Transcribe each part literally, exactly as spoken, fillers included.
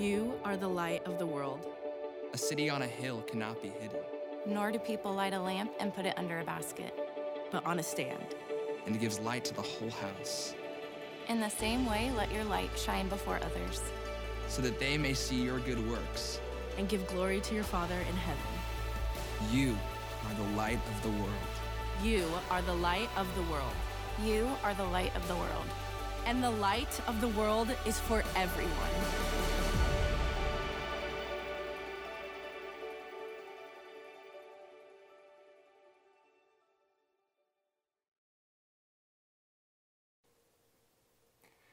You are the light of the world. A city on a hill cannot be hidden. Nor do people light a lamp and put it under a basket, but on a stand. And it gives light to the whole house. In the same way, let your light shine before others, so that they may see your good works and give glory to your Father in heaven. You are the light of the world. You are the light of the world. You are the light of the world. And the light of the world is for everyone.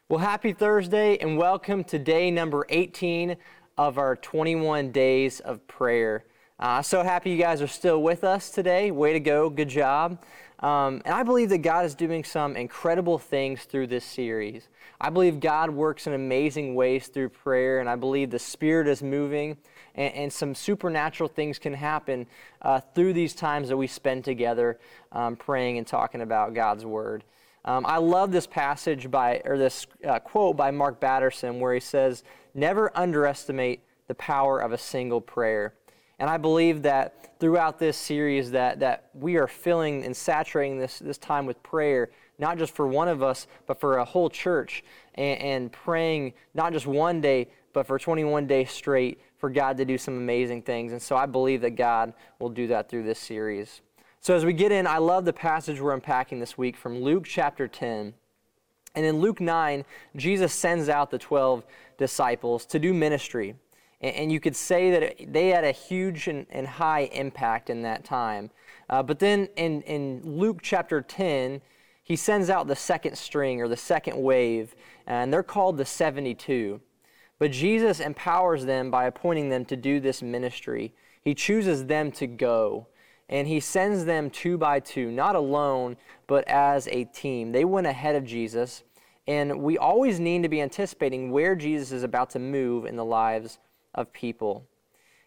Well, happy Thursday and welcome to day number eighteen of our twenty-one days of prayer. Uh, so happy you guys are still with us today. Way to go. Good job. Um, and I believe that God is doing some incredible things through this series. I believe God works in amazing ways through prayer, and I believe the Spirit is moving and, and some supernatural things can happen uh, through these times that we spend together um, praying and talking about God's Word. Um, I love this passage by, or this uh, quote by Mark Batterson, where he says, "Never underestimate the power of a single prayer." And I believe that throughout this series that that we are filling and saturating this this time with prayer, not just for one of us, but for a whole church, and, and praying not just one day, but for twenty-one days straight for God to do some amazing things. And so I believe that God will do that through this series. So as we get in, I love the passage we're unpacking this week from Luke chapter ten. And in Luke nine, Jesus sends out the twelve disciples to do ministry. And you could say that they had a huge and high impact in that time. Uh, but then in, in Luke chapter ten, he sends out the second string or the second wave, and they're called the seventy-two. But Jesus empowers them by appointing them to do this ministry. He chooses them to go. And he sends them two by two, not alone, but as a team. They went ahead of Jesus, and we always need to be anticipating where Jesus is about to move in the lives of people.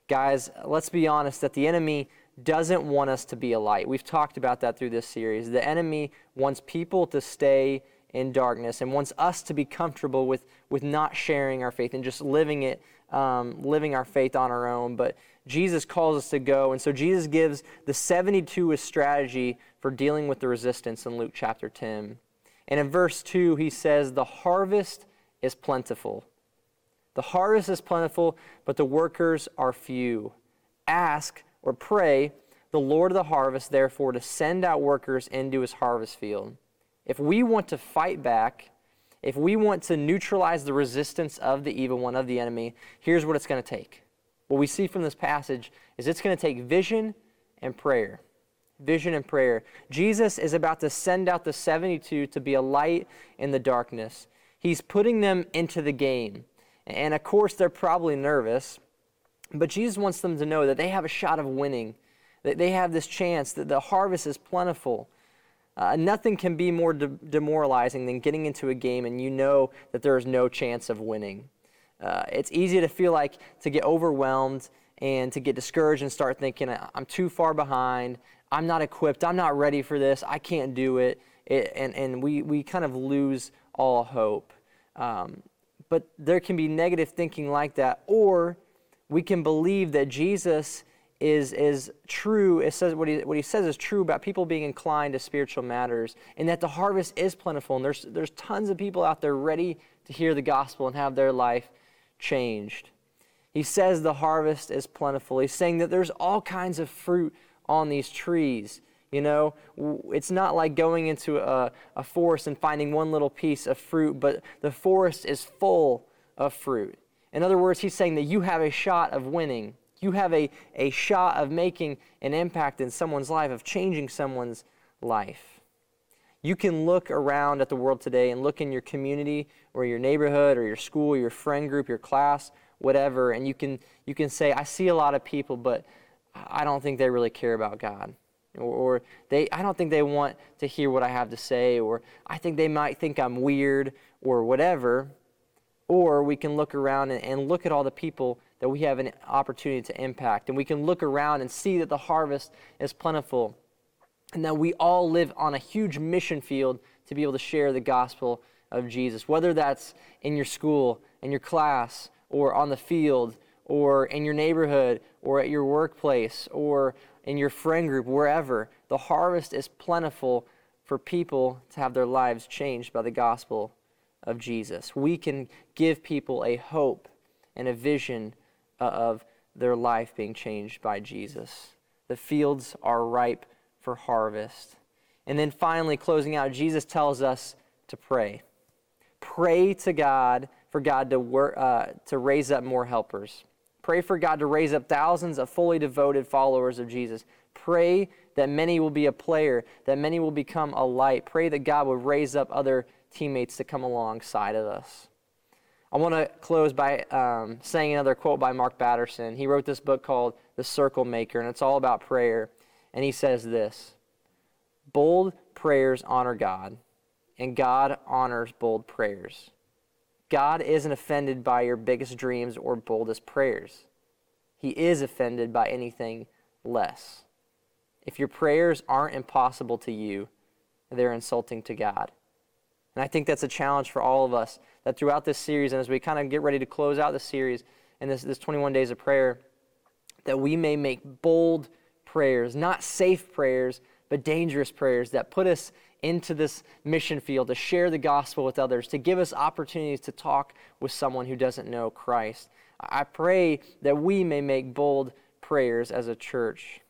Guys, let's be honest that the enemy doesn't want us to be a light. We've talked about that through this series. The enemy wants people to stay in darkness and wants us to be comfortable with, with not sharing our faith and just living it, um, living our faith on our own. But Jesus calls us to go, and so Jesus gives the seventy-two a strategy for dealing with the resistance in Luke chapter ten. And in verse two, he says, "The harvest is plentiful. The harvest is plentiful, but the workers are few. Ask," or pray, "the Lord of the harvest, therefore, to send out workers into his harvest field." If we want to fight back, if we want to neutralize the resistance of the evil one, of the enemy, here's what it's going to take. What we see from this passage is it's going to take vision and prayer. Vision and prayer. Jesus is about to send out the seventy-two to be a light in the darkness. He's putting them into the game. And of course, they're probably nervous, but Jesus wants them to know that they have a shot of winning, that they have this chance, that the harvest is plentiful. Uh, nothing can be more de- demoralizing than getting into a game and you know that there is no chance of winning. Uh, it's easy to feel like to get overwhelmed and to get discouraged and start thinking, I'm too far behind, I'm not equipped, I'm not ready for this, I can't do it, it and, and we, we kind of lose all hope. Um, but there can be negative thinking like that, or we can believe that Jesus is is true. It says what he what he says is true about people being inclined to spiritual matters, and that the harvest is plentiful, and there's there's tons of people out there ready to hear the gospel and have their life changed. He says the harvest is plentiful. He's saying that there's all kinds of fruit on these trees. You know, it's not like going into a, a forest and finding one little piece of fruit, but the forest is full of fruit. In other words, he's saying that you have a shot of winning. You have a, a shot of making an impact in someone's life, of changing someone's life. You can look around at the world today and look in your community or your neighborhood or your school, your friend group, your class, whatever, and you can you can say, I see a lot of people, but I don't think they really care about God. Or they, I don't think they want to hear what I have to say, or I think they might think I'm weird or whatever. Or we can look around and, and look at all the people that we have an opportunity to impact. And we can look around and see that the harvest is plentiful and that we all live on a huge mission field to be able to share the gospel of Jesus, whether that's in your school, in your class, or on the field or in your neighborhood or at your workplace or in your friend group, wherever. The harvest is plentiful for people to have their lives changed by the gospel of Jesus. We can give people a hope and a vision of their life being changed by Jesus. The fields are ripe for harvest. And then finally, closing out, Jesus tells us to pray. Pray to God for God to work, uh, to raise up more helpers. Pray for God to raise up thousands of fully devoted followers of Jesus. Pray that many will be a player, that many will become a light. Pray that God will raise up other teammates to come alongside of us. I want to close by um, saying another quote by Mark Batterson. He wrote this book called The Circle Maker, and it's all about prayer. And he says this: bold prayers honor God, and God honors bold prayers. God isn't offended by your biggest dreams or boldest prayers. He is offended by anything less. If your prayers aren't impossible to you, they're insulting to God. And I think that's a challenge for all of us, that throughout this series, and as we kind of get ready to close out the series and this, this twenty-one days of prayer, that we may make bold prayers, not safe prayers, but dangerous prayers that put us into this mission field to share the gospel with others, to give us opportunities to talk with someone who doesn't know Christ. I pray that we may make bold prayers as a church.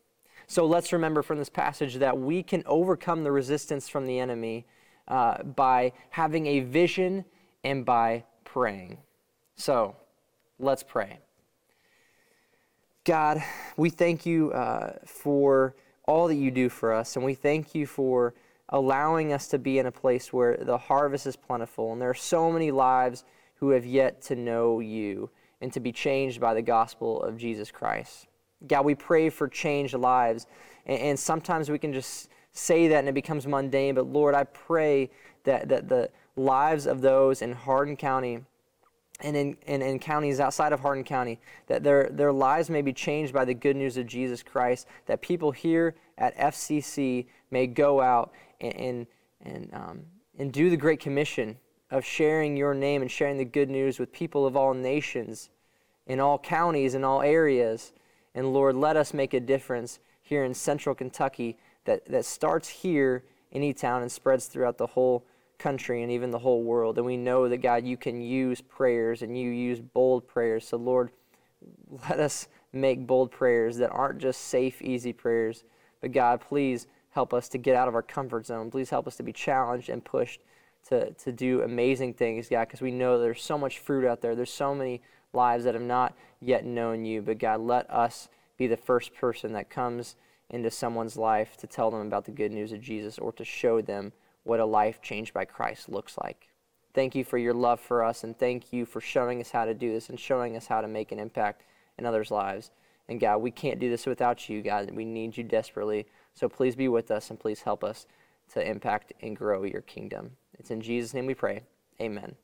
So let's remember from this passage that we can overcome the resistance from the enemy uh, by having a vision and by praying. So let's pray. God, we thank you uh, for all that you do for us, and we thank you for allowing us to be in a place where the harvest is plentiful, and there are so many lives who have yet to know you and to be changed by the gospel of Jesus Christ. God, we pray for changed lives, and, and sometimes we can just say that and it becomes mundane, but Lord, I pray that, that the lives of those in Hardin County and in, in, in counties outside of Hardin County, that their, their lives may be changed by the good news of Jesus Christ, that people here at F C C may go out and and um, and do the Great Commission of sharing your name and sharing the good news with people of all nations, in all counties, in all areas. And Lord, let us make a difference here in central Kentucky that, that starts here in E-Town and spreads throughout the whole country and even the whole world. And we know that, God, you can use prayers and you use bold prayers. So Lord, let us make bold prayers that aren't just safe, easy prayers, but God, please help us to get out of our comfort zone. Please help us to be challenged and pushed to, to do amazing things, God, because we know there's so much fruit out there. There's so many lives that have not yet known you. But God, let us be the first person that comes into someone's life to tell them about the good news of Jesus or to show them what a life changed by Christ looks like. Thank you for your love for us, and thank you for showing us how to do this and showing us how to make an impact in others' lives. And God, we can't do this without you, God. We need you desperately. So please be with us, and please help us to impact and grow your kingdom. It's in Jesus' name we pray. Amen.